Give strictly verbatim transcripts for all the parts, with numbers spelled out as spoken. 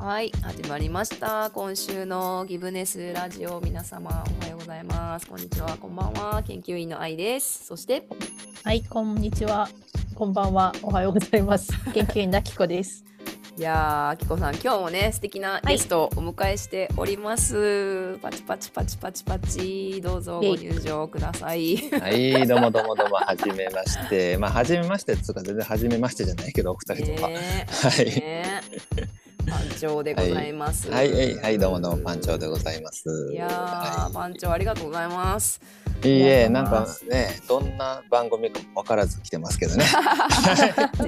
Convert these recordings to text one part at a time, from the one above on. はい、始まりました。今週のギブネスラジオ、皆様おはようございます。こんにちは、こんばんは。研究員の愛です。そして、はい、こんにちは、こんばんは。おはようございます。研究員のあきこです。いやあきこさん、今日もね、素敵なゲストをお迎えしております。はい、パチパチパチパチパチ、どうぞご入場ください。はい、どうもどうもどうも、はじめまして。まあ、はじめましてつうか全然はじめましてじゃないけど、お二人とは。ねはい。ね番長でございます。はい、はい、はい、どうもどうも番長でございます。いやー、はい、番長ありがとうございます。いいえ、なんかね、どんな番組か分からず来てますけどね。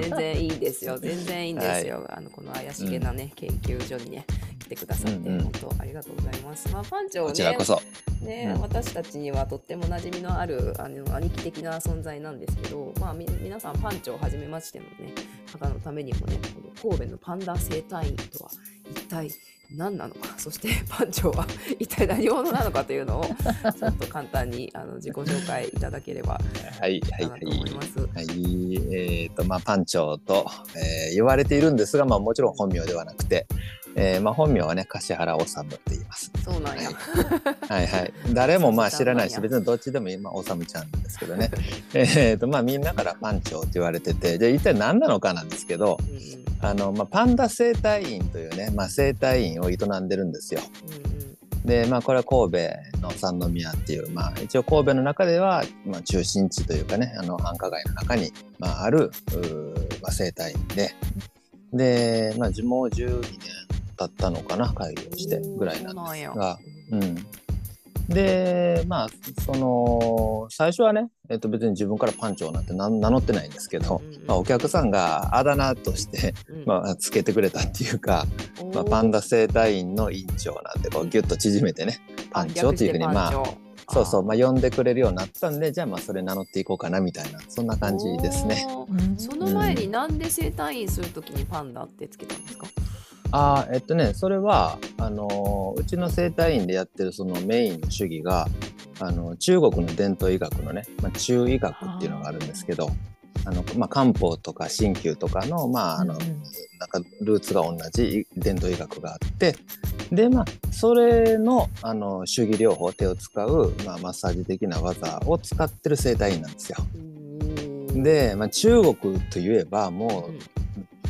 全然いいですよ、全然いいんですよ。はい、あのこの怪しげなね、うん、研究所にね来てくださって、うんうん、本当ありがとうございます。まあ番長ね、こちらこそね、うん、私たちにはとっても馴染みのあるあの兄貴的な存在なんですけど、まあみ皆さん番長はじめましてのね方のためにもね、この神戸のパンダ生態院とは一体何なのか、そして番長は一体何者なのかというのをちょっと簡単にあの自己紹介いただければはいはいはいはいえっとまあ番長と、えー、言われているんですが、まあもちろん本名ではなくて、えー、まあ本名はね樫原治って言います。そうなんや。はい、はいはい誰もまあ知らないし別にどっちでも今治ちゃんなんですけどね。えっとまあみんなから番長って言われてて、じゃあ一体何なのかなんですけど、うん、あのまあパンダ生態院というねまあ生態院を営んでるんですよ。うん、でまあこれは神戸の三宮っていうまあ一応神戸の中ではまあ中心地というかねあの繁華街の中にまああるまあ生態院で、でまあもうじゅうにねん。だったのかな開業してぐらいなんですが、うん、でまあその最初はね、えっと、別に自分から番長なんて名乗ってないんですけど、うんうんまあ、お客さんがあだ名として、うんまあ、つけてくれたっていうか、まあ、パンダ生態院の院長なんてこうギュッと縮めてね番長というふうにまあそうそうまあ、呼んでくれるようになったんでじゃあまあそれ名乗っていこうかなみたいなそんな感じですね。その前になんで生態院するときにパンダってつけたんですか？あえっとね、それはあのー、うちの生態院でやってるそのメインの主義があの中国の伝統医学のね、まあ、中医学っていうのがあるんですけどあの、まあ、漢方とか鍼灸とかの、まああのうんうん、なんかルーツが同じ伝統医学があってで、まあ、それの、あの手技療法手を使う、まあ、マッサージ的な技を使ってる生態院なんですよ。で、まあ、中国といえばもう、うん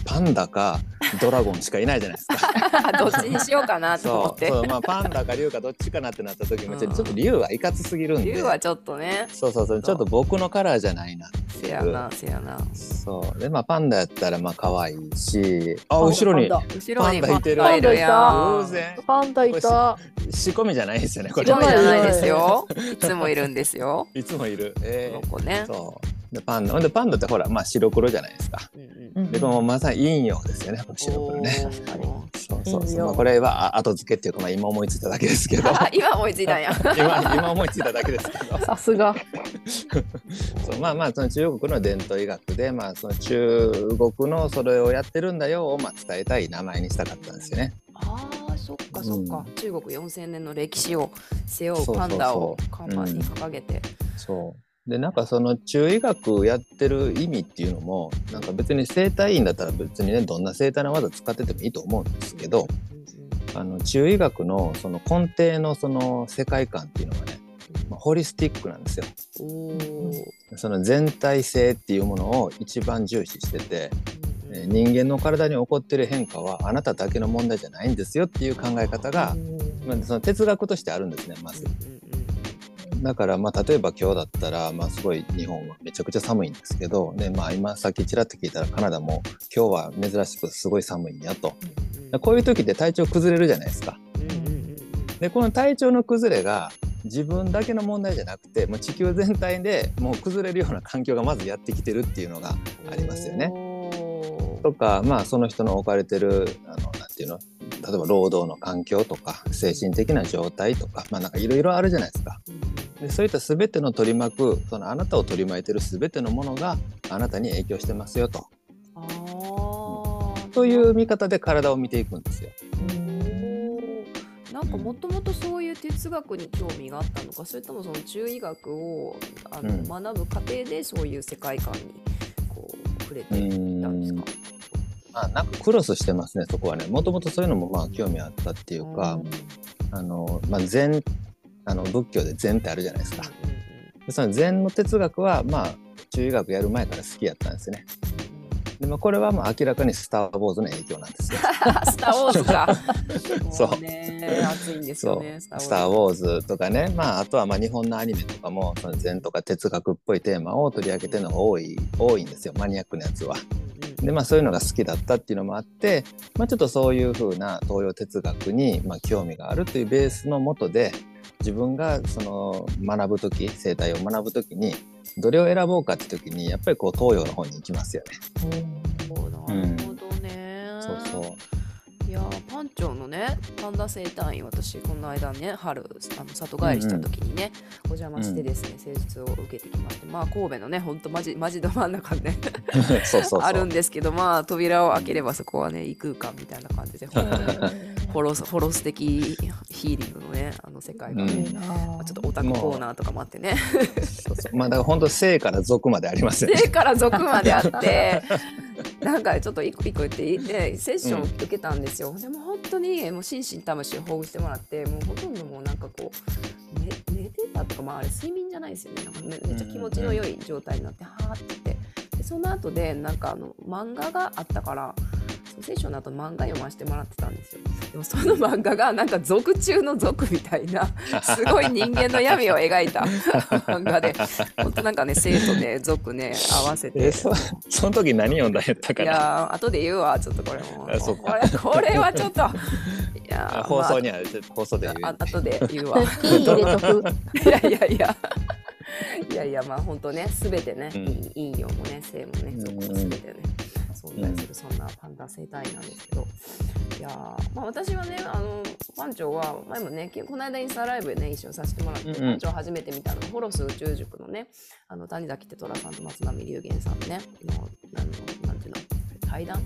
パンダかドラゴンしかいないじゃないですかどっちにしようかなと思ってそうそう、まあ、パンダか竜かどっちかなってなった時も、うん、ちょっと竜はいかつすぎるんで竜はちょっとねそうそうそうちょっと僕のカラーじゃないなせやなせやなそうでまあパンダやったらまあ可愛いしあ後ろにパンダいてるパンダいた偶然パンダいた仕込みじゃないですよねこれ仕込みじゃないですよいつもいるんですよいつもいる、えー、この子ねそうでパンダでパンダってほら、まあ、白黒じゃないですか、うんうん、でこのまさに陰陽ですよね白黒ね確かにそうそうそう、まあ、これは後付けっていうか、まあ、今思いついただけですけど今思いついたんや今、今思いついただけですけどさすがそうまあまあその中国の伝統医学で、まあ、その中国のそれをやってるんだよを、まあ、伝えたい名前にしたかったんですよね。あーそっかそっか、うん、中国よんせんねんの歴史を背負うパンダを看板に掲げてそう、うんそうでなんかその中医学やってる意味っていうのもなんか別に生態院だったら別にねどんな生態の技使っててもいいと思うんですけどあの中医学のその根底のその世界観っていうのはね、まあ、ホリスティックなんですよ。その全体性っていうものを一番重視してて人間の体に起こってる変化はあなただけの問題じゃないんですよっていう考え方が、まあ、その哲学としてあるんですねまず。だからまあ例えば今日だったらまあすごい日本はめちゃくちゃ寒いんですけどでまあ今さっきちらっと聞いたらカナダも今日は珍しくすごい寒いんやと、うん、こういう時って体調崩れるじゃないですか、うん、でこの体調の崩れが自分だけの問題じゃなくてもう地球全体でもう崩れるような環境がまずやってきてるっていうのがありますよね。とかまあその人の置かれてるあのなんていうの例えば労働の環境とか精神的な状態とかまあなんかいろいろあるじゃないですか。でそういった全ての取り巻くそのあなたを取り巻いてる全てのものがあなたに影響してますよとあという見方で体を見ていくんですよ。なんかもともとそういう哲学に興味があったのかそれともその中医学をあの学ぶ過程でそういう世界観にこう触れていたんですか？まあ、なんかクロスしてますねそこはね。もともとそういうのもまあ興味あったっていうか、うん、あの、まあ、禅、あの仏教で禅ってあるじゃないですか、うん、でその禅の哲学はまあ中医学やる前から好きやったんですね。で、まあ、これはまあ明らかにスター・ウォーズの影響なんですよスター・ウォーズかそうね、熱いんですよね。そうスター・ウォーズとかね、まあ、あとはまあ日本のアニメとかもその禅とか哲学っぽいテーマを取り上げてるのが多い、多いんですよ、マニアックなやつは。で、まあ、そういうのが好きだったっていうのもあって、まあ、ちょっとそういう風な東洋哲学にまあ興味があるというベースのもとで、自分がその学ぶとき、生態を学ぶときにどれを選ぼうかって時にやっぱりこう東洋の方に行きますよね。なるほどね、うん、そうそう。いやパンチョのね神田整体院、私この間ね春あの里帰りした時にね、うんうん、お邪魔してですね施術を受けてきまして、まあ神戸のねほんとマジマジど真ん中ねそうそうそうあるんですけど、まあ扉を開ければそこはね異空間みたいな感じでほんとホロスホロス的ヒーリングのねあの世界がね、うん、まあ、ちょっとオタクコーナーとかもあってねそうそう、まあだからほんと生から俗までありますよね。生から俗まであってなんかちょっと一個一個言っていい、ね、セッションを受けたんですよ、うん、でも本当にもう心身魂をほぐしてもらって、もうほとんどもうなんかこう、ね、寝てたとか、まあ、あれ睡眠じゃないですよね。なんか め, めっちゃ気持ちの良い状態になって、うん、はーって言って、でその後でなんかあの漫画があったから、セッションの後漫画読ませてもらってたんですよ。でもその漫画がなんか俗中の俗みたいなすごい人間の闇を描いた漫画で、本当なんかね生徒ね俗ね合わせて、えー、そ, その時何読んだやったかな。いや後で言うわ、ちょっとこれもこ れ, これはちょっといや放送には、まあ、放送で言う、ね、あ後で言うわいやいやいやいやいや、まあ本当ね全てね、うん、陰陽もね性もね俗も全てね、うん存在する、そんなパンダ生態なんですけど、いや、まあ、私はねあのパンチョは前もねこの間インスタライブでね一緒にさせてもらって、うんうん、パンチョを初めて見たのホロス宇宙塾のねあの谷崎哲虎さんと松並龍玄さんねのあのなんていうの対談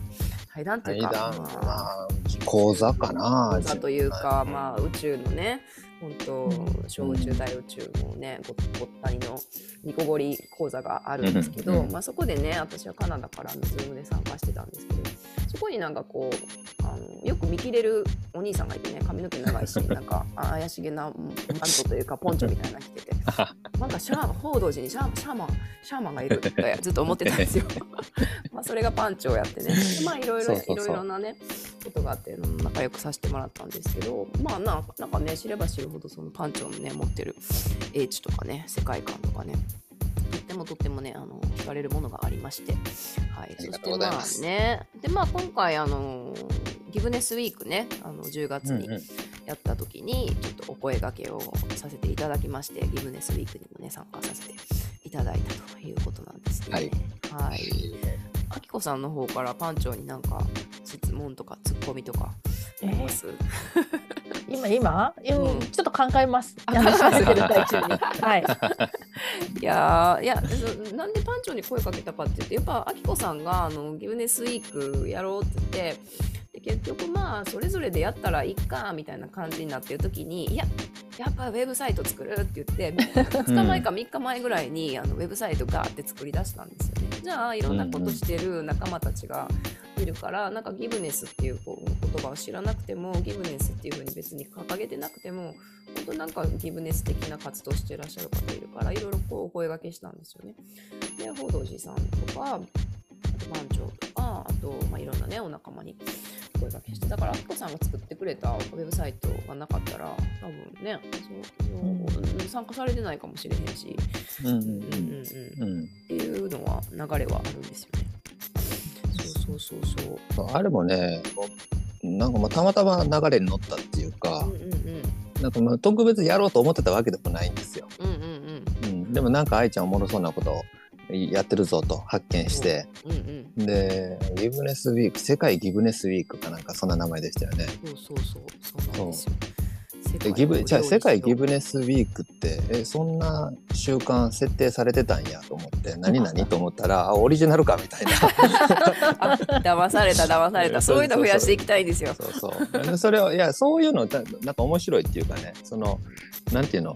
対談というか、まあ、講座かな、講座というか、うん、まあ、宇宙のね本当小宇宙大宇宙のねごったりのニコゴリ講座があるんですけど、うん、まあ、そこでね私はカナダからの Zoom で参加してたんですけど、そこになんかこうあのよく見切れるお兄さんがいてね、髪の毛長いしなんか怪しげなマントというかポンチョみたいなの着ててなんかシャー報道時にシャー、シャーマンシャーマンがいるってずっと思ってたんですよまあそれがパンチョをやってね、まあいろいろいろいろなねことがあって仲良くさせてもらったんですけど、まあな、なんかね知れば知るほどそのパンチョのね持ってる英知とかね世界観とかねとってもとってもねあの惹かれるものがありまして、はい、そしてまあねでまあ今回あのギブネスウィークねあのじゅうがつにやった時にちょっとお声掛けをさせていただきまして、ギブネスウィークにもね参加させていただいたということなんですけどね。はい、あきこさんの方からパンチョになんか質問とかツッコミとかあります、えー今今、うん、ちょっと考えます。はい。いやいや、なんでパンチョに声かけたかって言って、やっぱあきこさんがあのギブネスウィークやろうって言って、で結局まあそれぞれでやったらいっかみたいな感じになってる時に、いややっぱウェブサイト作るって言ってふつかまえかみっかまえぐらいにあのウェブサイトガーって作り出したんですよね。じゃあいろんなことしてる仲間たちがいるから、なんかギブネスっていうこう言葉を知らなくても、ギブネスっていう風に別に掲げてなくても本当なんかギブネス的な活動していらっしゃる方いるから、いろいろこうお声掛けしたんですよね。で報道寺さんとか番長とか、あと、まあ、いろんなねお仲間に声掛けして、だからあきこさんが作ってくれたウェブサイトがなかったら多分ねそうそう、うん、参加されてないかもしれへんし、うんうんうんうん、っていうのは流れはあるんですよね。そうそうそうそうあれもねなんかまあたまたま流れに乗ったっていうか、うんうんうん、なんかまあ特別やろうと思ってたわけでもないんですよ、うんうんうんうん、でもなんか愛ちゃんおもろそうなことをやってるぞと発見して、うんうんうん、でギブネスウィーク世界ギブネスウィークかなんかそんな名前でしたよね。そうそうそうそうなんですよ。世 界, じゃあ世界ギブネスウィークってえそんな習慣設定されてたんやと思って何々と思ったらあオリジナルかみたいな騙された騙されたそういうの増やしていきたいんですよ。そうそうそうそれをいやそういうのなんか面白いっていうかね、そのなんていうの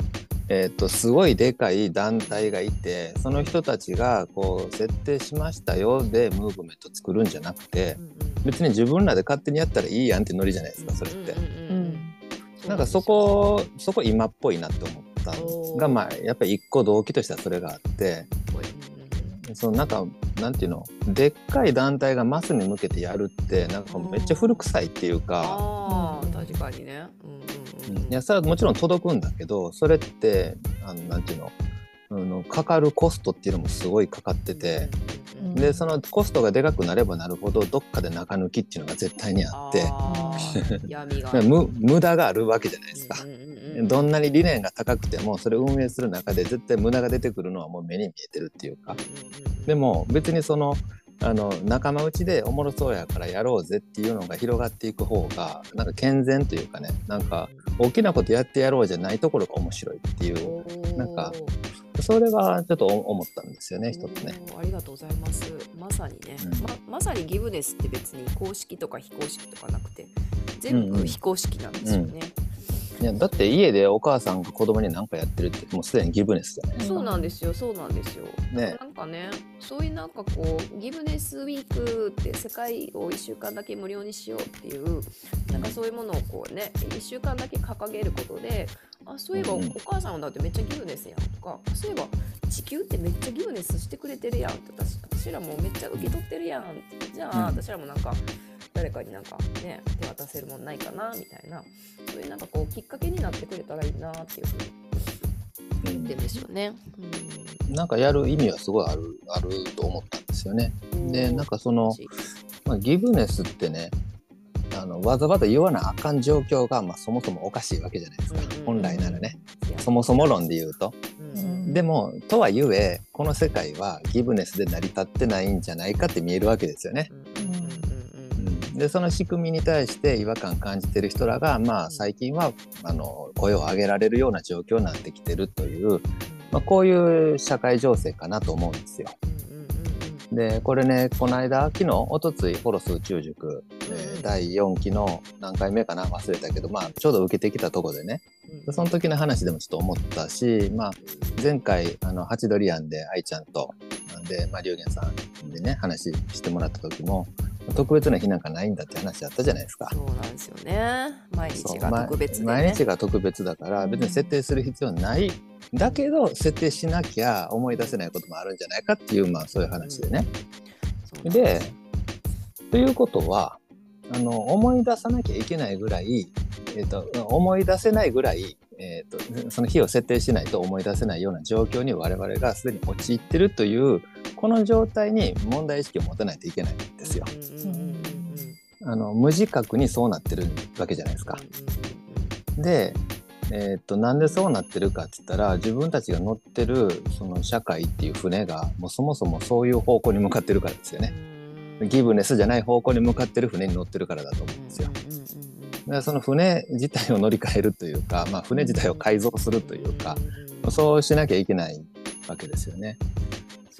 えー、とすごいでかい団体がいてその人たちがこう設定しましたよでムーブメント作るんじゃなくて、うんうん、別に自分らで勝手にやったらいいやんってノリじゃないですかそれって、うんうんうん、なんかそこそこ今っぽいなって思ったのが、まあ、やっぱり一個動機としてはそれがあって、うん、そのなんかなんていうのでっかい団体がマスに向けてやるってなんかめっちゃ古臭いっていうか、うん、あ確かにね、うんうんうん、いやそれはもちろん届くんだけどそれってあのなんていうのかかるコストっていうのもすごいかかってて、うん、でそのコストがでかくなればなるほどどっかで中抜きっていうのが絶対にあって闇が無, 無駄があるわけじゃないですか、うんうんうん、どんなに理念が高くてもそれを運営する中で絶対無駄が出てくるのはもう目に見えてるっていうか、うんうん、でも別にそのあの仲間内でおもろそうやからやろうぜっていうのが広がっていく方がなんか健全というかねなんか大きなことやってやろうじゃないところが面白いっていうなんかそれはちょっと思ったんですよね一つねありがとうございますまさにね、うん、ま, まさにギブネスって別に公式とか非公式とかなくて全部非公式なんですよね、うんうんうんいやだって家でお母さんが子供に何かやってるってもうすでにギブネスじゃないそうなんですよそうなんですよ、ね、なんかねそういうなんかこうギブネスウィークって世界をいっしゅうかんだけ無料にしようっていうなんかそういうものをこうねいっしゅうかんだけ掲げることであそういえばお母さんはだってめっちゃギブネスやんとかそういえば地球ってめっちゃギブネスしてくれてるやんって私、私らもめっちゃ受け取ってるやんってじゃあ私らもなんか誰かになんかね手渡せるもんないかなみたいなそういうなんかこうきっかけになってくれたらいいなっていうふうに言ってるんでしょうね、うん、なんかやる意味はすごいある、あると思ったんですよねでなんかその、まあ、ギブネスってねあのわざわざ言わなあかん状況が、まあ、そもそもおかしいわけじゃないですか、うんうん、本来ならねそもそも論で言うと、うん、でもとはゆえこの世界はギブネスで成り立ってないんじゃないかって見えるわけですよね、うんでその仕組みに対して違和感感じてる人らが、まあ、最近はあの声を上げられるような状況になってきてるという、まあ、こういう社会情勢かなと思うんですよ。でこれねこの間昨日おとついホロス宇宙塾、えー、だいよんきの何回目かな忘れたけど、まあ、ちょうど受けてきたとこでねその時の話でもちょっと思ったし、まあ、前回あのハチドリアンで愛ちゃんとで、まあ、龍玄さんでね話してもらった時も特別な日なんかないんだって話あったじゃないですか。そうなんですよね。毎日が特別でね。毎日が特別だから別に設定する必要ない、うん、だけど設定しなきゃ思い出せないこともあるんじゃないかっていう、まあ、そういう話でね、うん、そうです。で、ということはあの思い出さなきゃいけないぐらい、えーと、思い出せないぐらい、えーと、その日を設定しないと思い出せないような状況に我々がすでに陥ってるというこの状態に問題意識を持たないといけないんですよ、うんうんうん、あの無自覚にそうなってるわけじゃないですか、うんうん、で、えーと、なんでそうなってるかって言ったら自分たちが乗ってるその社会っていう船がもうそもそもそういう方向に向かってるからですよね。ギブネスじゃない方向に向かってる船に乗ってるからだと思うんですよ。だからその船自体を乗り換えるというか、まあ、船自体を改造するというかそうしなきゃいけないわけですよね。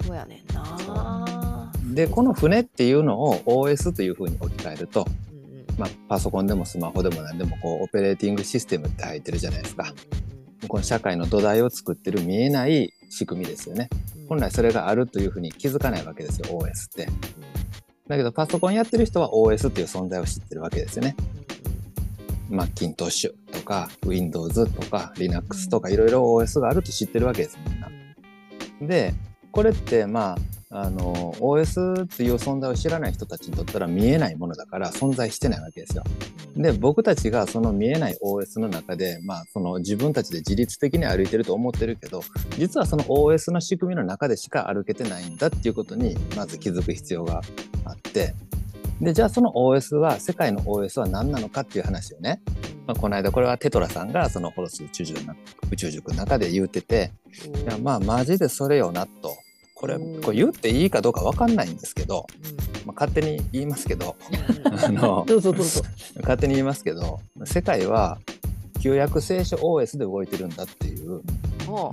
そうやねんな。でこの船っていうのを オーエス というふうに置き換えると、うんうんまあ、パソコンでもスマホでも何でもこうオペレーティングシステムって入ってるじゃないですか。この社会の土台を作ってる見えない仕組みですよね。本来それがあるというふうに気づかないわけですよ オーエス って。だけどパソコンやってる人は オーエス っていう存在を知ってるわけですよね。マッキントッシュとか Windows とか Linux とかいろいろ オーエス があると知ってるわけですみんな。でこれってまああの オーエス っていう存在を知らない人たちにとったら見えないものだから存在してないわけですよ。で僕たちがその見えない オーエス の中で、まあ、その自分たちで自律的に歩いてると思ってるけど実はその オーエス の仕組みの中でしか歩けてないんだっていうことにまず気づく必要があって、でじゃあその オーエス は世界の オーエス は何なのかっていう話をね、まあ、この間これはテトラさんがそのホロス宇宙塾の、宇宙塾の中で言うてて、いやまあマジでそれよなと。これ、これ言っていいかどうか分かんないんですけど、まあ、勝手に言いますけどあのどうぞどうぞ勝手に言いますけど世界は旧約聖書 オーエス で動いてるんだっていう。ああ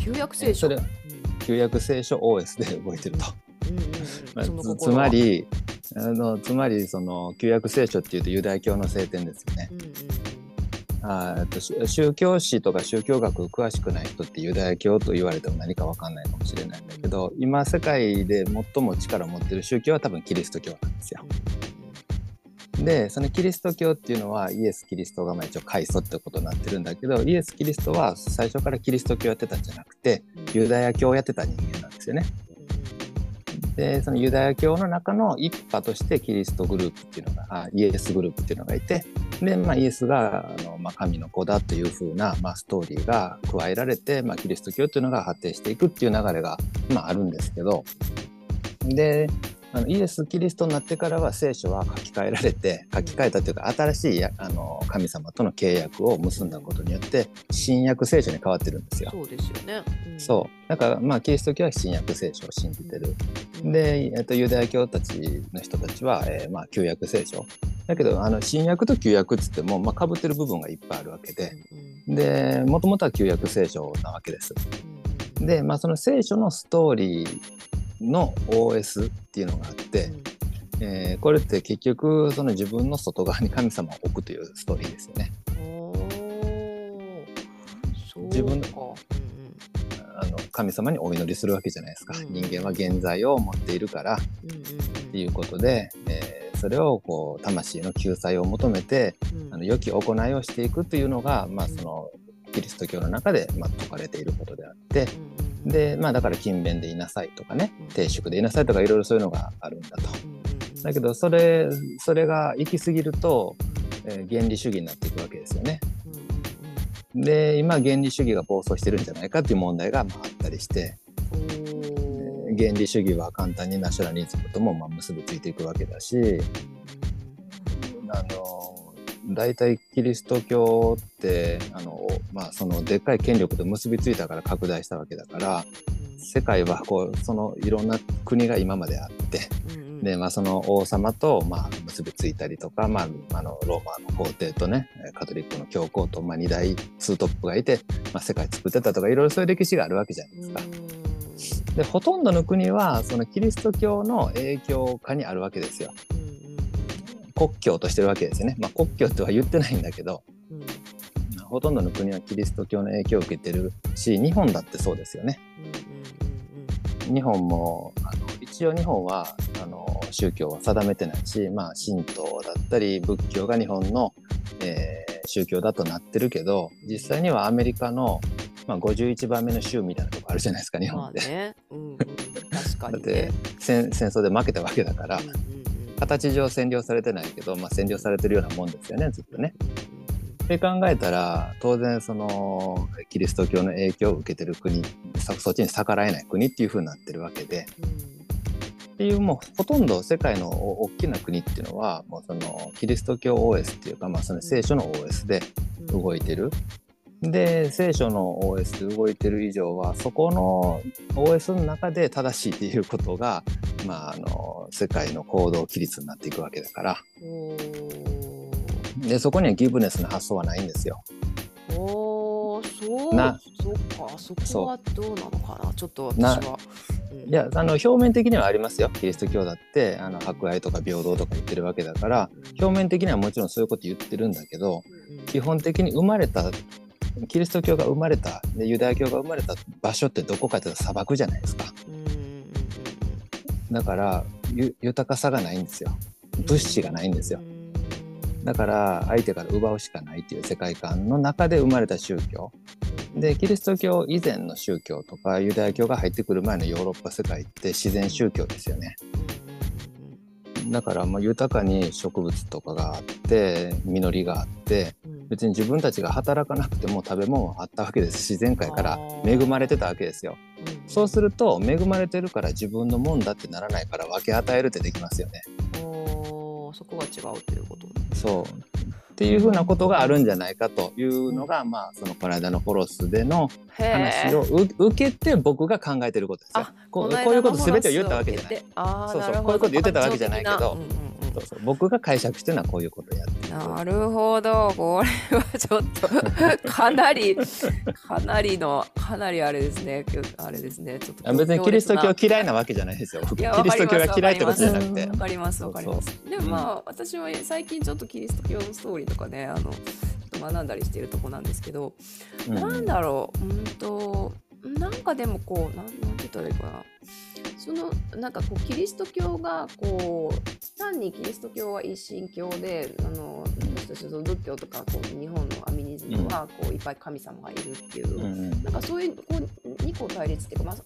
旧約聖書、旧約聖書 オーエス で動いてると、うんうんまあ、つ, つまりあのつまりその旧約聖書っていうとユダヤ教の聖典ですよね、うんうん、あと宗教史とか宗教学詳しくない人ってユダヤ教と言われても何か分かんないかもしれないんだけど、今世界で最も力を持ってる宗教は多分キリスト教なんですよ、でそのキリスト教っていうのはイエス・キリストがまあ一応開祖ってことになってるんだけど、イエス・キリストは最初からキリスト教やってたんじゃなくてユダヤ教をやってた人間なんですよね。でそのユダヤ教の中の一派としてキリストグループっていうのがあイエスグループっていうのがいて、で、まあ、イエスがあの、まあ、神の子だというふうな、まあ、ストーリーが加えられて、まあ、キリスト教っていうのが発展していくっていう流れが、まあ、あるんですけど、であのイエス・キリストになってからは聖書は書き換えられて、書き換えたというか新しいあの神様との契約を結んだことによって新約聖書に変わってるんですよ。そうですよね、うん、そうだから、まあ、キリスト教は新約聖書を信じてる、うん、で、えっと、ユダヤ教たちの人たちは、えーまあ、旧約聖書だけど、あの新約と旧約っつっても、まあ、被ってる部分がいっぱいあるわけで、うん、でもともとは旧約聖書なわけです、うん、で、まあ、その聖書のストーリーの オーエス っていうのがあって、うんえー、これって結局その自分の外側に神様を置くというストーリーですよね。おー、そうか。自分の、うんうん、あの神様にお祈りするわけじゃないですか、うん、人間は現在を持っているからっていうことで、うんうんうんえー、それをこう魂の救済を求めて、うん、あの良き行いをしていくというのが、まあ、そのキリスト教の中で、まあ、説かれていることであって、うんでまあ、だから勤勉でいなさいとかね、定職でいなさいとかいろいろそういうのがあるんだと。だけどそれそれが行き過ぎると、えー、原理主義になっていくわけですよね。で今原理主義が暴走してるんじゃないかっていう問題が、まあ、あったりして、えー、原理主義は簡単にナショナリズムとも、まあ、結びついていくわけだし、あのだいたいキリスト教ってあのまあ、そのでっかい権力と結びついたから拡大したわけだから、うん、世界はこうそのいろんな国が今まであって、うんうんでまあ、その王様とまあ結びついたりとか、まあ、あのローマの皇帝とねカトリックの教皇とまあに大ツートップがいて、まあ、世界作ってたとかいろいろそういう歴史があるわけじゃないですか、うん、でほとんどの国はそのキリスト教の影響下にあるわけですよ、うん、国教としてるわけですよね、まあ、国教とは言ってないんだけど、うんほとんどの国はキリスト教の影響を受けてるし、日本だってそうですよね、うんうんうん、日本もあの一応日本はあの宗教は定めてないし、まあ、神道だったり仏教が日本の、えー、宗教だとなってるけど、実際にはアメリカの、まあ、ごじゅういちばんめの州みたいなとこあるじゃないですか日本で、まあねうんうん、確かに、ね、だって戦争で負けたわけだから、うんうんうん、形上占領されてないけど、まあ、占領されてるようなもんですよねずっとね。って考えたら当然そのキリスト教の影響を受けてる国、そっちに逆らえない国っていう風になってるわけで、うん、っていうもうほとんど世界の大きな国っていうのはもうそのキリスト教 オーエス っていうか、まあ、その聖書の オーエス で動いてる、うん、で聖書の オーエス で動いてる以上はそこの オーエス の中で正しいっていうことが、まあ、あの世界の行動規律になっていくわけだから、うんでそこにはギブネスの発想はないんですよ。おー、そうな、そっか、そこはどうなのかな、ちょっと私は、うん、いやあの表面的にはありますよ。キリスト教だってあの博愛とか平等とか言ってるわけだから、うん、表面的にはもちろんそういうこと言ってるんだけど、うん、基本的に生まれたキリスト教が生まれたでユダヤ教が生まれた場所ってどこかというと砂漠じゃないですか、うん、だからゆ豊かさがないんですよ、物資がないんですよ、うん、だから相手から奪うしかないという世界観の中で生まれた宗教で、キリスト教以前の宗教とかユダヤ教が入ってくる前のヨーロッパ世界って自然宗教ですよね。だからもう豊かに植物とかがあって実りがあって、別に自分たちが働かなくても食べ物があったわけです。自然界から恵まれてたわけですよ。そうすると恵まれてるから自分のもんだってならないから分け与えるってできますよね。そこが違うということそうっていうふうなことがあるんじゃないかというのが、うん、まあそのこの間のホロスでの話を受けて僕が考えてることですよ。こういうこと全てを言ったわけじゃない、そうそう、こういうこと言ってたわけじゃないけど、うんうん、そうそう僕が解釈してるのはこういうことをやってる。なるほど、これはちょっとかなりかなりのかなりあれですね、あれですね、ちょっと別にキリスト教嫌いなわけじゃないですよ。キリスト教が嫌いってことじゃなくて、わかりますわかります。でもまあ私は最近ちょっとキリスト教のストーリーとかね、あのちょっと学んだりしているとこなんですけど、うん、なんだろう、うんとなんかでもこうなんなんていう言ったらいいかな。そのなんかこうキリスト教がこう単にキリスト教は一神教で、あの私たちの仏教とかこう日本のアミニズムはこういっぱい神様がいるっていう、うん、なんかそういうこうにこ対立っていうか、まあ、そ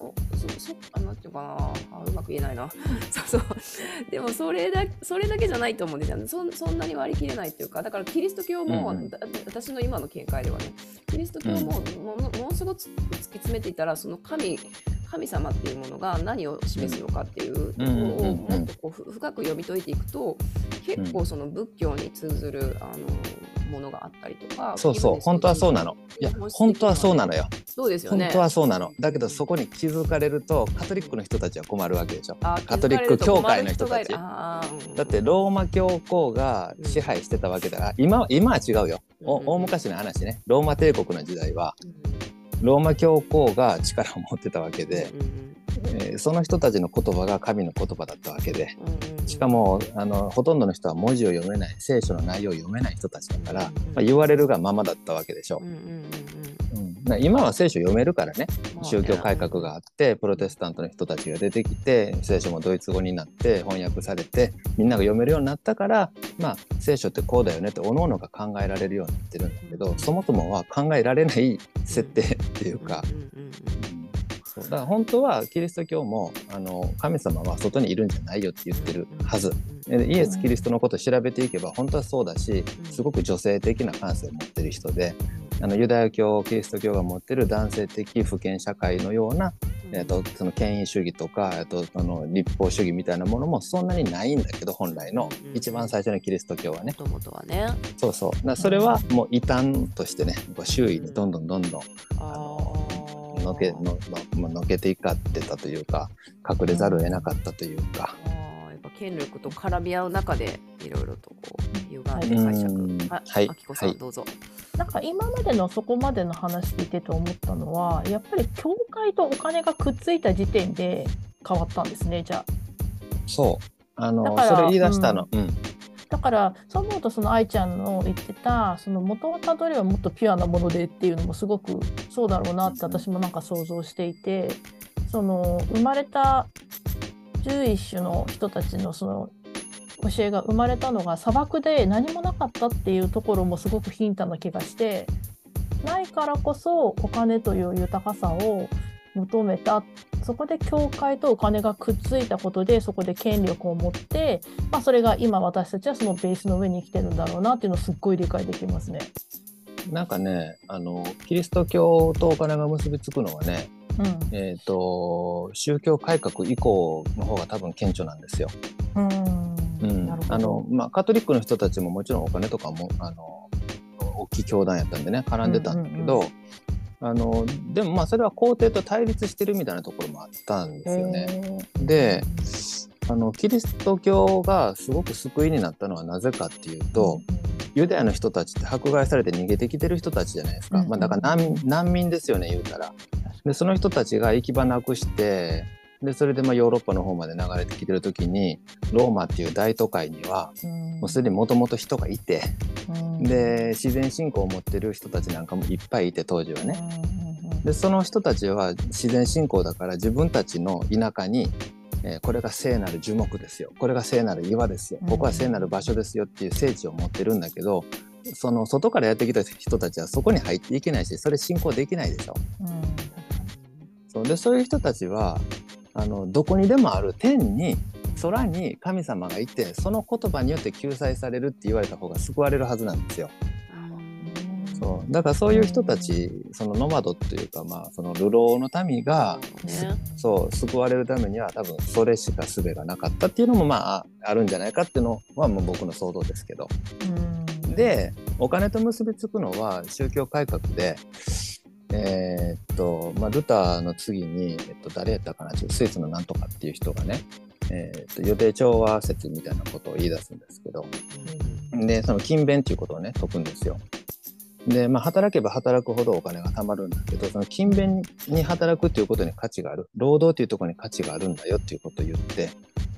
そあなんていうかな、うまく言えないなそうそうでもそれだそれだけじゃないと思うんですよね。 そ, そんなに割り切れないっていうか、だからキリスト教も、うん、私の今の見解ではね、キリスト教も、うん、も, ものすごく突き詰めていたら、その神神様っていうものが何を示すのかっていうところをもっとこう深く読み解いていくと、結構その仏教に通ずるあのものがあったりとか。そうそう、本当はそうなの。いや本当はそうなのよ。そうですよね。本当はそうなの。だけどそこに気づかれるとカトリックの人たちは困るわけでしょ。カトリック教会の人たち。だってローマ教皇が支配してたわけだから、うん、今, 今は違うよ。お大昔の話ね。ローマ帝国の時代は、うんローマ教皇が力を持ってたわけで、うんうん、えー、その人たちの言葉が神の言葉だったわけで、うんうん、しかもあのほとんどの人は文字を読めない、聖書の内容を読めない人たちだから、うんうんまあ、言われるがままだったわけでしょう。うんうんうんうん、だ今は聖書読めるからね、宗教改革があってプロテスタントの人たちが出てきて、聖書もドイツ語になって翻訳されてみんなが読めるようになったから、まあ、聖書ってこうだよねって各々が考えられるようになってるんだけど、そもそもは考えられない設定っていうか、だから本当はキリスト教もあの神様は外にいるんじゃないよって言ってるはず、イエス・キリストのことを調べていけば本当はそうだし、すごく女性的な感性を持ってる人で、あのユダヤ教キリスト教が持ってる男性的父権社会のような、えー、とその権威主義とか、えー、とその立法主義みたいなものもそんなにないんだけど、本来の一番最初のキリスト教はね、元々はね、そうそう、だそれはもう異端としてね、周囲にどんどんどんどん、うん、あののけのののけていかってたというか、隠れざるを得なかったというか、うん、あやっぱ権力と絡み合う中でいろいろとこう歪んで解釈、あ、はい、あきこさん、はい、どうぞ。なんか今までのそこまでの話聞いてと思ったのは、やっぱり教会とお金がくっついた時点で変わったんですね。じゃあそうあのだからそれ言い出したの、うんうん、だからそう思うと、その愛ちゃんの言ってたその元をたどればもっとピュアなものでっていうのもすごくそうだろうなって私もなんか想像していて、その生まれたジューイッシュの人たちのその教えが生まれたのが砂漠で何もなかったっていうところもすごくヒントな気がして、ないからこそお金という豊かさを求めた。そこで教会とお金がくっついたことで、そこで権力を持って、まあ、それが今私たちはそのベースの上に生きてるんだろうなっていうのをすっごい理解できますね。なんかね、あのキリスト教とお金が結びつくのはね、うん、えーと、宗教改革以降の方が多分顕著なんですよ。うんうん、あのまあ、カトリックの人たちももちろんお金とかもあの大きい教団やったんでね、絡んでたんだけど、うんうんうん、あのでもまあそれは皇帝と対立してるみたいなところもあったんですよね。であのキリスト教がすごく救いになったのはなぜかっていうと、ユダヤの人たちって迫害されて逃げてきてる人たちじゃないですか、まあ、だから難民、難民ですよね言うたら。でその人たちが行き場なくして、でそれでまあヨーロッパの方まで流れてきてる時に、ローマっていう大都会にはもうすでにもともと人がいて、で自然信仰を持ってる人たちなんかもいっぱいいて、当時はね。でその人たちは自然信仰だから、自分たちの田舎に、えー、これが聖なる樹木ですよ、これが聖なる岩ですよ、ここは聖なる場所ですよっていう聖地を持ってるんだけど、その外からやってきた人たちはそこに入っていけないし、それ信仰できないでしょ。そうでそういう人たちはあのどこにでもある天に空に神様がいて、その言葉によって救済されるって言われた方が救われるはずなんですよ。そうだからそういう人たち、そのノマドというか、まあ、その流浪の民が、ね、そう救われるためには多分それしか術がなかったっていうのも、まあ、あるんじゃないかっていうのはもう僕の想像ですけど。でお金と結びつくのは宗教改革で、えーっとまあ、ルターの次に、えっと、誰やったかな、スイスのなんとかっていう人がね、えーっと予定調和説みたいなことを言い出すんですけど、でその勤勉っていうことをね説くんですよ。で、まあ、働けば働くほどお金が貯まるんだけど、その勤勉に働くっていうことに価値がある、労働っていうところに価値があるんだよっていうことを言って、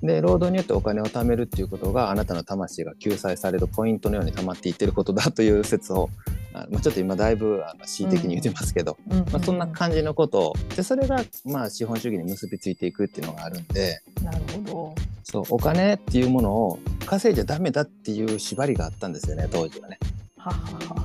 で労働によってお金を貯めるっていうことがあなたの魂が救済されるポイントのように貯まっていってることだという説をあ、まあ、ちょっと今だいぶ恣意的に言ってますけど、うんうんうんうん、まあ、そんな感じのことをで、それがまあ資本主義に結びついていくっていうのがあるんで、なるほど。そう、お金っていうものを稼いじゃダメだっていう縛りがあったんですよね、当時はね。はは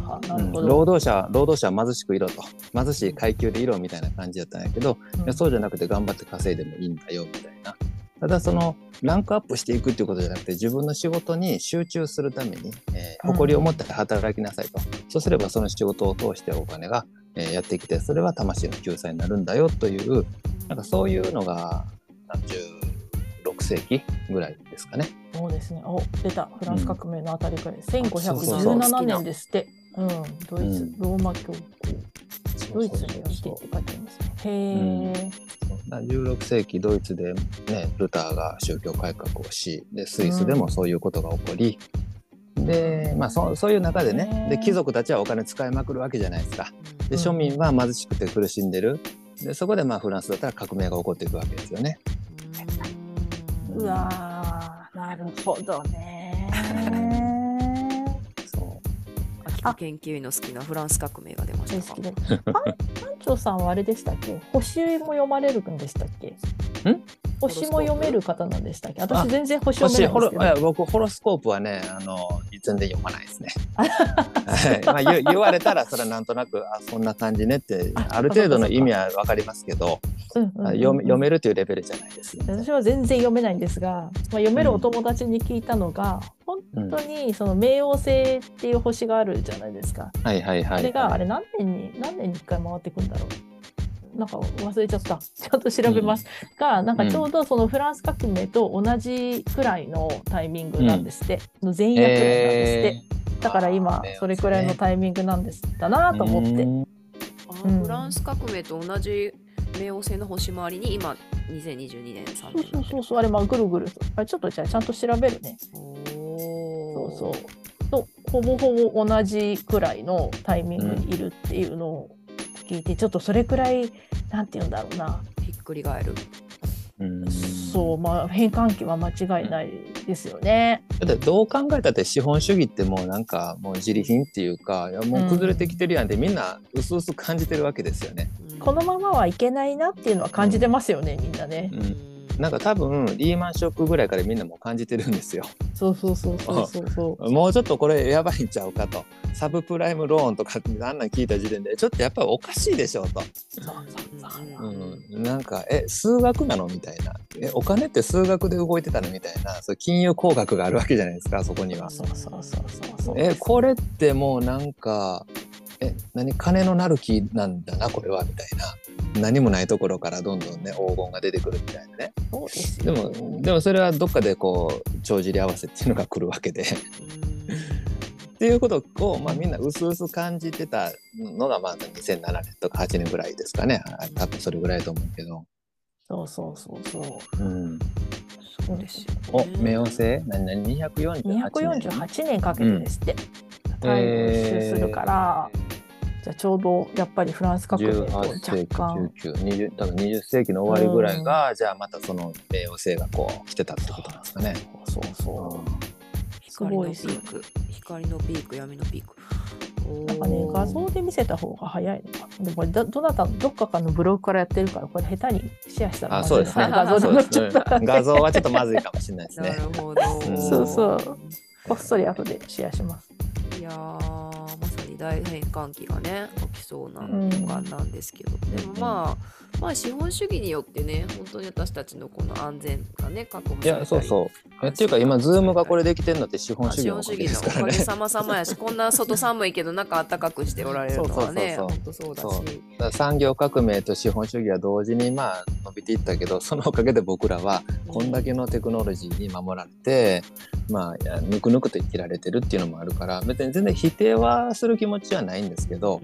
はは、なるほど。うん、労働者労働者は貧しくいろと、貧しい階級でいろみたいな感じだったんやけど、うん、いやそうじゃなくて頑張って稼いでもいいんだよみたいな。ただそのランクアップしていくっていうことじゃなくて、自分の仕事に集中するために、えー、誇りを持って働きなさいと、うん、そうすればその仕事を通してお金が、えー、やってきて、それは魂の救済になるんだよという、なんかそういうのがじゅうろくせいきぐらいですかね。そうですね。お、出た、フランス革命のあたりから、うん、せんごひゃくじゅうななねんですって。うん、ドイツ、うん、ローマ教皇、ドイツに来てって書いてありますね。へー、うん、じゅうろくせいきドイツで、ね、ルターが宗教改革をし、でスイスでもそういうことが起こり、うん、で、まあ、そ, そういう中でね、で貴族たちはお金使いまくるわけじゃないですか。で庶民は貧しくて苦しんでる。でそこでまあフランスだったら革命が起こっていくわけですよね。うんうん、うわー、なるほどね。研究員の好きなフランス革命が出ましたか。班長さんはあれでしたっけ、星も読まれるんでしたっけ、ん、星も読める方なんでしたっけ。私全然星読めないんですけど、ね、僕ホロスコープはね、あの全然読まないですね、はい、まあ、言, 言われたらそれはなんとなく、あ、そんな感じねって、ある程度の意味は分かりますけど、うんうんうん、読, 読めるというレベルじゃないです、ね、私は全然読めないんですが、まあ、読めるお友達に聞いたのが、うん、本当にその冥王星っていう星があるじゃないですか、うん、はいはいはいはい、あれがあれ何年に何年にいっかい回ってくんだろう、なんか忘れちゃった、ちゃんと調べます、うん、がなんかちょうどそのフランス革命と同じくらいのタイミングなんですって、うん、の前夜なんですって、えー、だから今それくらいのタイミングなんですだなと思って、うん、あ、フランス革命と同じ冥王星の星回りに今にせんにじゅうにねんさんねん、そうそうそう、あれまあぐるぐる、あれちょっとじゃあちゃんと調べるね。そうそうと、ほぼほぼ同じくらいのタイミングにいるっていうのを聞いて、うん、ちょっとそれくらいなんて言うんだろうな、ひっくり返る、うん、そう、まあ変換期は間違いないですよね。だってどう考えたって資本主義ってもうなんかもう自利品っていうか、いやもう崩れてきてるやんってみんな薄々感じてるわけですよね、うん、このままはいけないなっていうのは感じてますよね、うん、みんなね、うん、なんか多分リーマンショックぐらいからみんなも感じてるんですよ。そうそうそうそうそうそうもうちょっとこれやばいんちゃうかと、サブプライムローンとかあんなん聞いた時点でちょっとやっぱりおかしいでしょうと、うん、なんかえ数学なのみたいな、えお金って数学で動いてたのみたいな、そう金融工学があるわけじゃないですか、そこには。そうそうそうそうそう、えこれってもうなんかえ何金のなる木なんだなこれはみたいな、何もないところからどんどんね黄金が出てくるみたいなね。そうですよ。でもでもそれはどっかでこう帳尻合わせっていうのが来るわけでっていうことを、まあ、みんな薄々感じてたのがまあにせんななねんとかはちねんぐらいですかね、多分それぐらいだと思うけど。そうそうそうそう、うん、そうですよ、ね、お冥王星何何にひゃくよんじゅうはちねんかけてですって、うん、タイムを一周するから、えーじゃあちょうどやっぱりフランス革命と若干じゅうはっせいきじゅうきゅうにじゅう多分にじゅっせいきの終わりぐらいが、うん、じゃあまたその冥王星がこう来てたってことなんですかね。そうそうそう、うん、光のピーク、光のピーク、闇のピーク、なんかね画像で見せた方が早いのか。でもどどなたどっかのブログからやってるからこれ下手にシェアしたらまずいですね。あ、そうですね。画像で載っちゃった、ね、画像はちょっとまずいかもしれないですね。なるほど。そうそう。こっそり後でシェアします。いやー。大変換期がね起きそうな予感なんですけど、うん、でもまあまあ資本主義によってね本当に私たちのこの安全がね確保されたり、いやそうそう、えっていうか今ズームがこれできてるのって資本主義のおかげですからね。資本主義のおかげさまさまやしこんな外寒いけど中暖かくしておられるのはね本当そうだし、そうだ産業革命と資本主義は同時にまあ伸びていったけど、そのおかげで僕らはこんだけのテクノロジーに守られて、うん、まあぬくぬくと生きられてるっていうのもあるから別に全然否定はする気も気持ちはないんですけど、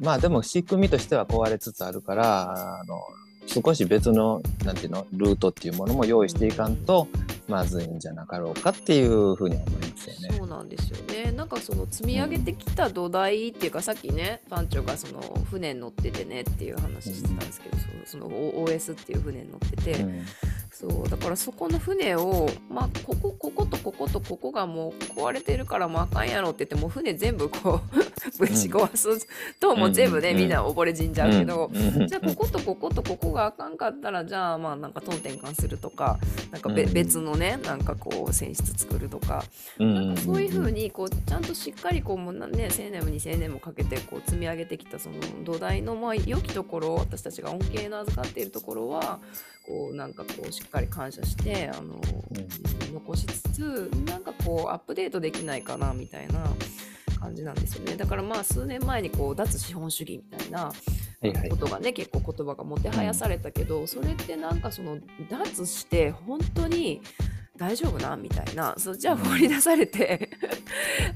まあでも仕組みとしては壊れつつあるから、あの少し別のなんていうのルートっていうものも用意していかんとまずいんじゃなかろうかっていうふうに思いますよね。そうなんですよね。なんかその積み上げてきた土台っていうか、うん、さっきね班長がその船に乗っててねっていう話してたんですけど、うん、その オーエス っていう船に乗ってて、うん、そうだからそこの船を、まあ、こここことこことここがもう壊れてるからもうあかんやろって言ってもう船全部こう分子壊すともう全部ね、うん、みんな溺れ死んじゃうけど、うん、じゃあこことこことここがあかんかったらじゃあまあなんかトン転換するとかなんか、うん、別のねなんかこう泉質作るとか、うん、なんかそういう風にこうちゃんとしっかりこうもうねせんねんもにせんねんもかけてこう積み上げてきたその土台のまあ良きところ私たちが恩恵の預かっているところはこうなんかこうしっかり感謝してあの、うん、残しつつなんかこうアップデートできないかなみたいな感じなんですよね。だからまあ数年前にこう脱資本主義みたいなことがね、はいはい、結構言葉がもてはやされたけど、うん、それってなんかその脱して本当に大丈夫なみたいなそじゃあ放り出されて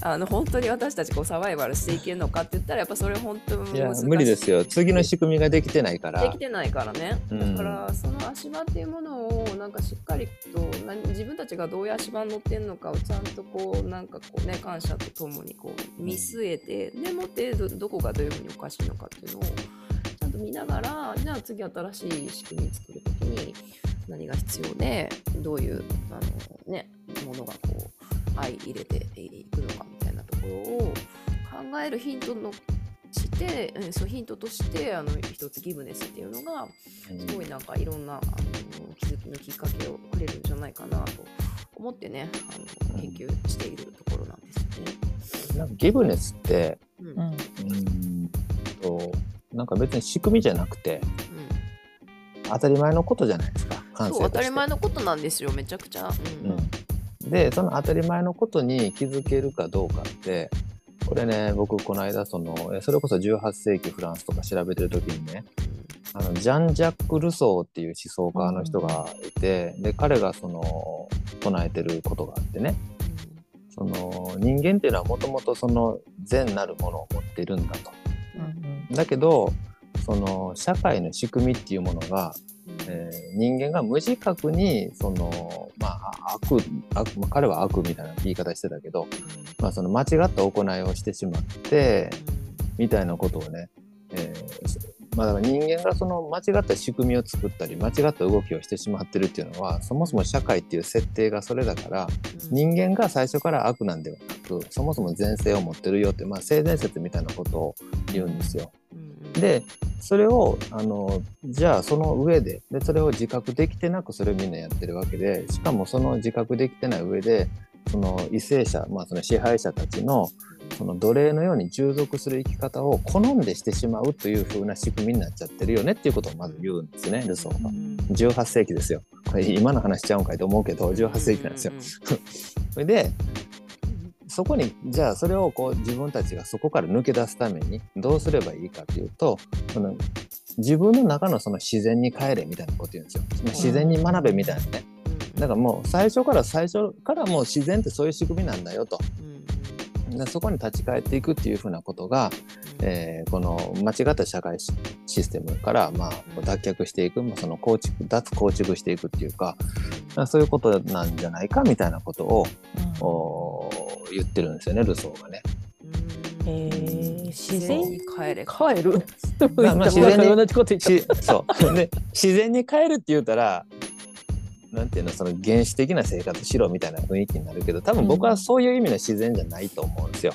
あの本当に私たちこうサバイバルしていけるのかって言ったらやっぱそれ本当に難しい。いや無理ですよ。次の仕組みができてないからできてないからね、うん、だからその足場っていうものをなんかしっかりと自分たちがどういう足場に乗ってんのかをちゃんとこうなんかこうね感謝とともにこう見据えてでもって ど, どこがどういうふうにおかしいのかっていうのをちゃんと見ながらじゃあ次新しい仕組み作るときに何が必要でどういうあの、ね、ものがこう相入れていくのかみたいなところを考えるヒントのしてそうヒントとしてあの一つギブネスっていうのがすごいなんかいろんなあの気づきのきっかけをくれるんじゃないかなと思ってねあの研究しているところなんですよね。なんかギブネスって、うん、うーんとなんか別に仕組みじゃなくて、うん、当たり前のことじゃないですか。そう当たり前のことなんですよめちゃくちゃ、うんうん、でその当たり前のことに気づけるかどうかってこれね僕この間そのそれこそじゅうはっせいきフランスとか調べてる時にねあのジャン・ジャック・ルソーっていう思想家の人がいて、うん、で彼がその唱えてることがあってね、うん、その人間っていうのはもともとその善なるものを持っているんだと、うん、だけどその社会の仕組みっていうものがえー、人間が無自覚にその、まあ、悪、悪、まあ、彼は悪みたいな言い方してたけど、まあ、その間違った行いをしてしまってみたいなことをね、えーまあ、だから人間がその間違った仕組みを作ったり間違った動きをしてしまってるっていうのはそもそも社会っていう設定がそれだから人間が最初から悪なんではなくそもそも善性を持ってるよって、まあ、性善説みたいなことを言うんですよ。でそれをあのじゃあその上 で, でそれを自覚できてなくそれをみんなやってるわけでしかもその自覚できてない上でその為政者、まあ、その支配者たち の, その奴隷のように従属する生き方を好んでしてしまうという風な仕組みになっちゃってるよねっていうことをまず言うんですねルソーが。じゅうはっせいきですよこれ今の話しちゃうんかいと思うけどじゅうはっせいきなんですよ。それでそこにじゃあそれをこう自分たちがそこから抜け出すためにどうすればいいかっていうとその自分の中のその自然に帰れみたいなこと言うんですよ。その自然に学べみたいなね、うん、だからもう最初から最初からもう自然ってそういう仕組みなんだよと、うん、でそこに立ち返っていくっていうふうなことが、うんえー、この間違った社会システムからまあ脱却していく、まあ、その構築脱構築していくっていうか、うん、そういうことなんじゃないかみたいなことを、うん、お言ってるんですよねルソーがね。うんえー、自然に帰れ帰る自然に帰るって言うたらなんていうのその原始的な生活しろみたいな雰囲気になるけど多分僕はそういう意味の自然じゃないと思うんですよ。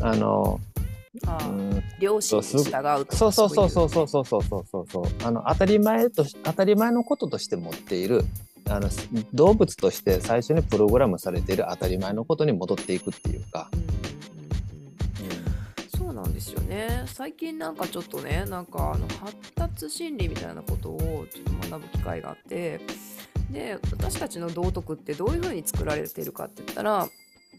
あの良心に従うとかそういうそうそうそうそうそうそうそうあの当たり前と当たり前のこととして持っているあの動物として最初にプログラムされている当たり前のことに戻っていくっていうか、うんうんうん、そうなんですよね。最近なんかちょっとねなんかあの発達心理みたいなことをちょっと学ぶ機会があってで私たちの道徳ってどういうふうに作られてるかって言ったら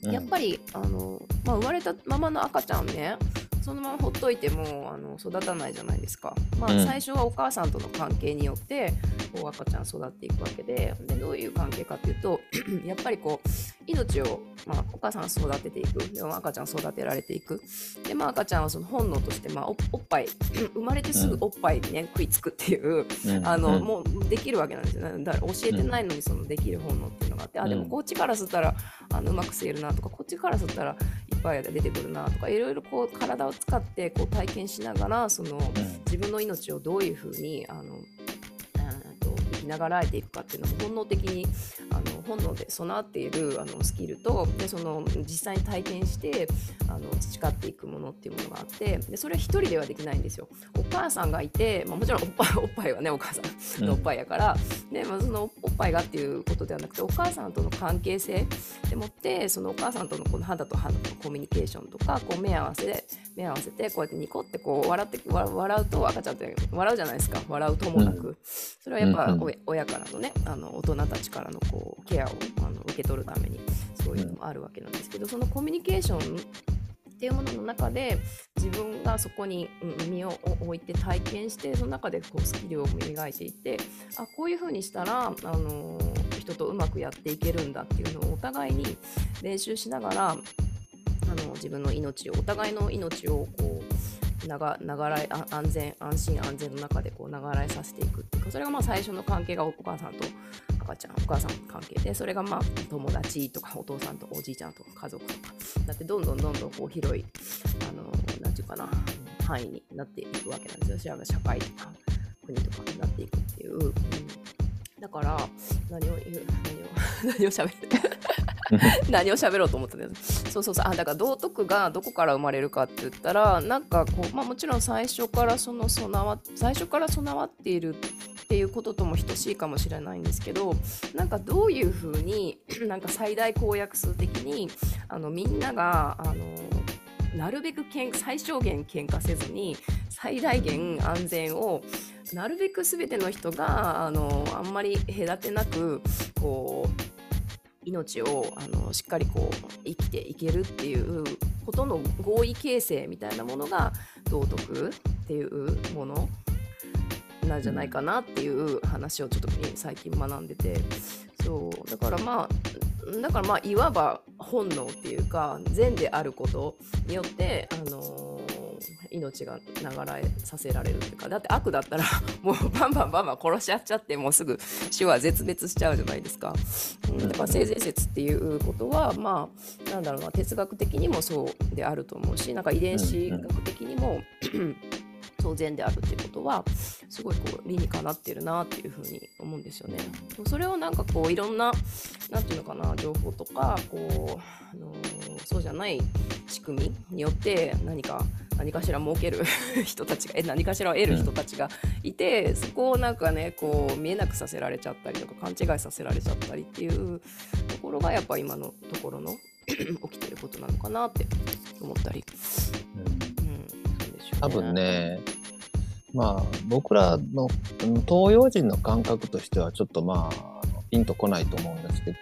やっぱり、うんあのまあ、生まれたままの赤ちゃんねそのままほっといてもあの育たないじゃないですか、まあ、最初はお母さんとの関係によってこう赤ちゃん育っていくわけ で, でどういう関係かっていうとやっぱりこう命を、まあ、お母さんが育てていくで赤ちゃん育てられていくで、まあ、赤ちゃんはその本能として、まあ、お, おっぱい生まれてすぐおっぱいに、ねうん、食いつくっていうあの、うん、もうできるわけなんですよね。だから教えてないのにそのできる本能っていうのがあってあでもこっちから吸ったらあのうまく吸えるなとかこっちから吸ったらいっぱい出てくるなとかいろいろこう体を使ってこう体験しながらその自分の命をどういうふうにあの生きながらえていくかっていうのも本能的にあの本能で備わっているあのスキルと、でその実際に体験してあの培っていくものっていうものがあって、でそれは一人ではできないんですよ。お母さんがいて、まあ、もちろんおっぱい、おっぱいはねお母さんのおっぱいやから、うんでまあ、そのおっぱいがっていうことではなくて、お母さんとの関係性でもって、そのお母さんとのこの肌と肌のコミュニケーションとか、こう目合わせで目合わせてこうやってニコってこう笑って笑うと赤ちゃんって笑うじゃないですか。笑うともなく、うん、それはやっぱ親からのね、あの大人たちからのこうケアをあの受け取るためにそういうのもあるわけなんですけど、そのコミュニケーションっていうものの中で自分がそこに身を置いて体験して、その中でこうスキルを磨いていって、あこういう風にしたら、あのー、人とうまくやっていけるんだっていうのをお互いに練習しながら、あの自分の命をお互いの命をこうながらえ安全安心安全の中でこう流れさせていくっていうか、それがまあ最初の関係がお母さんと赤ちゃんお母さんの関係で、それがまあ友達とかお父さんとおじいちゃんとか家族とかだって、どんどんどんどんこう広いあのなんていうかな範囲になっていくわけなんですよ。社会とか国とかになっていくっていう、うん、だから何を言う何を何を喋って何を喋ろうと思ったんです。そうそうそう。あ、だから道徳がどこから生まれるかって言ったら、なんかこう、まあ、もちろん最初からその備わ最初から備わっているっていうこととも等しいかもしれないんですけど、なんかどういうふうになんか最大公約数的にあのみんながあのなるべくけん最小限喧嘩せずに最大限安全をなるべく全ての人があのあんまり隔てなくこう命をあのしっかりこう生きていけるっていうことの合意形成みたいなものが道徳っていうものなんじゃないかなっていう話をちょっと最近学んでて、そうだからまあだからまあいわば本能っていうか、善であることによってあの命が流らえさせられるっていうか、だって悪だったらもうバンバンバンバン殺し合っちゃって、もうすぐ死は絶滅しちゃうじゃないですか。だから性善説っていうことはまあなんだろうな、哲学的にもそうであると思うし、なんか遺伝子学的にも当然であるっていうことはすごいこう理にかなってるなっていうふうに思うんですよね。それをなんかこういろんななんていうのかな情報とかこう、あのー、そうじゃない仕組みによって何か何かしら儲ける人たちがえ何かしらを得る人たちがいて、そこをなんかねこう見えなくさせられちゃったりとか勘違いさせられちゃったりっていうところがやっぱ今のところの起きてることなのかなって思ったり。多分ね、まあ、僕らの東洋人の感覚としてはちょっとまあピンとこないと思うんですけ